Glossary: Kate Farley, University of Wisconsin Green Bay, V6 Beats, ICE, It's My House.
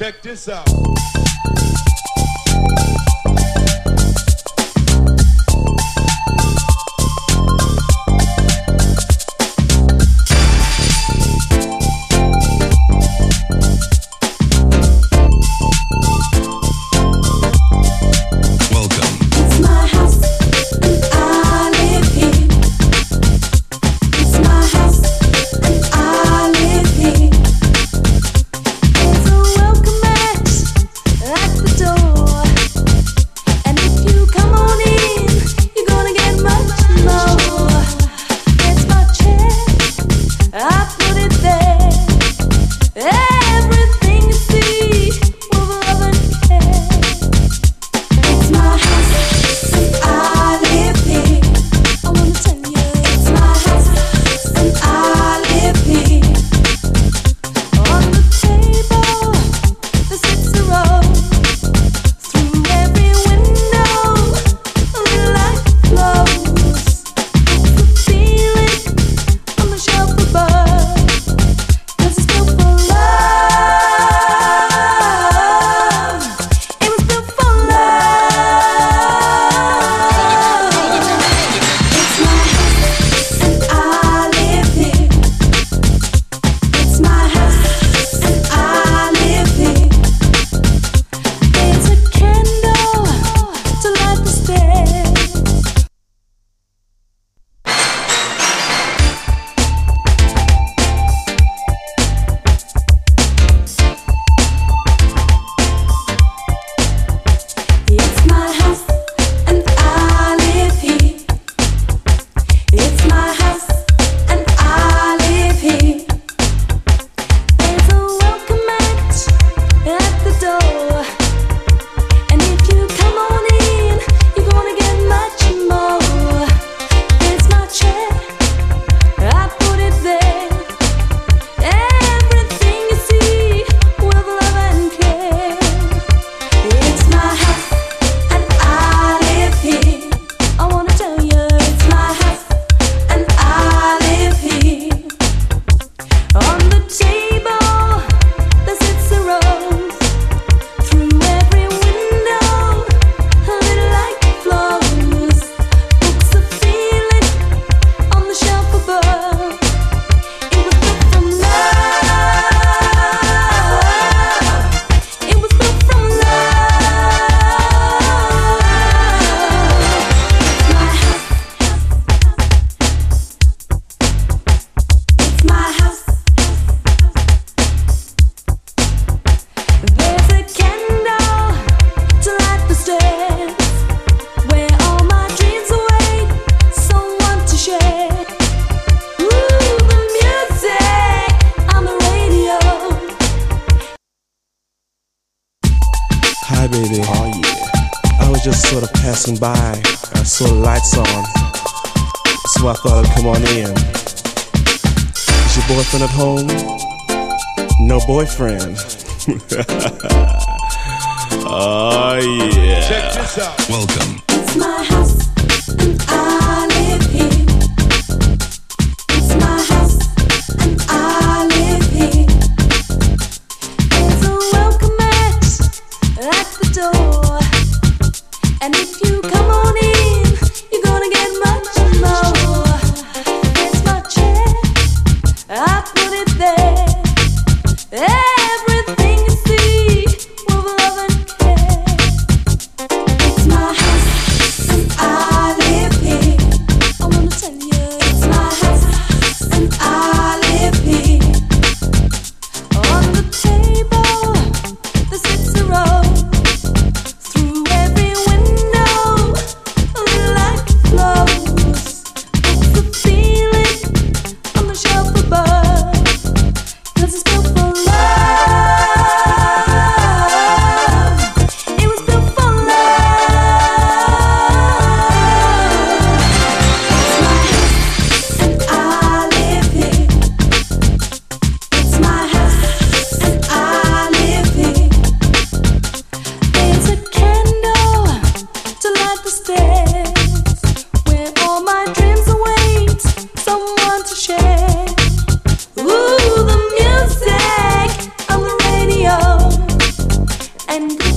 Check this out.Boyfriend. Oh, yeah. Check this out. Welcome. It's my house, and I live here. It's my house, and I live here. There's a welcome mat at the door. And if you come on in, you're gonna get much more. It's my chair. I put it there.Everything you see with love and care. It's my house and I live here. I wanna tell you, it's my house and I live here. On the table, there sits a rose. Through every window, and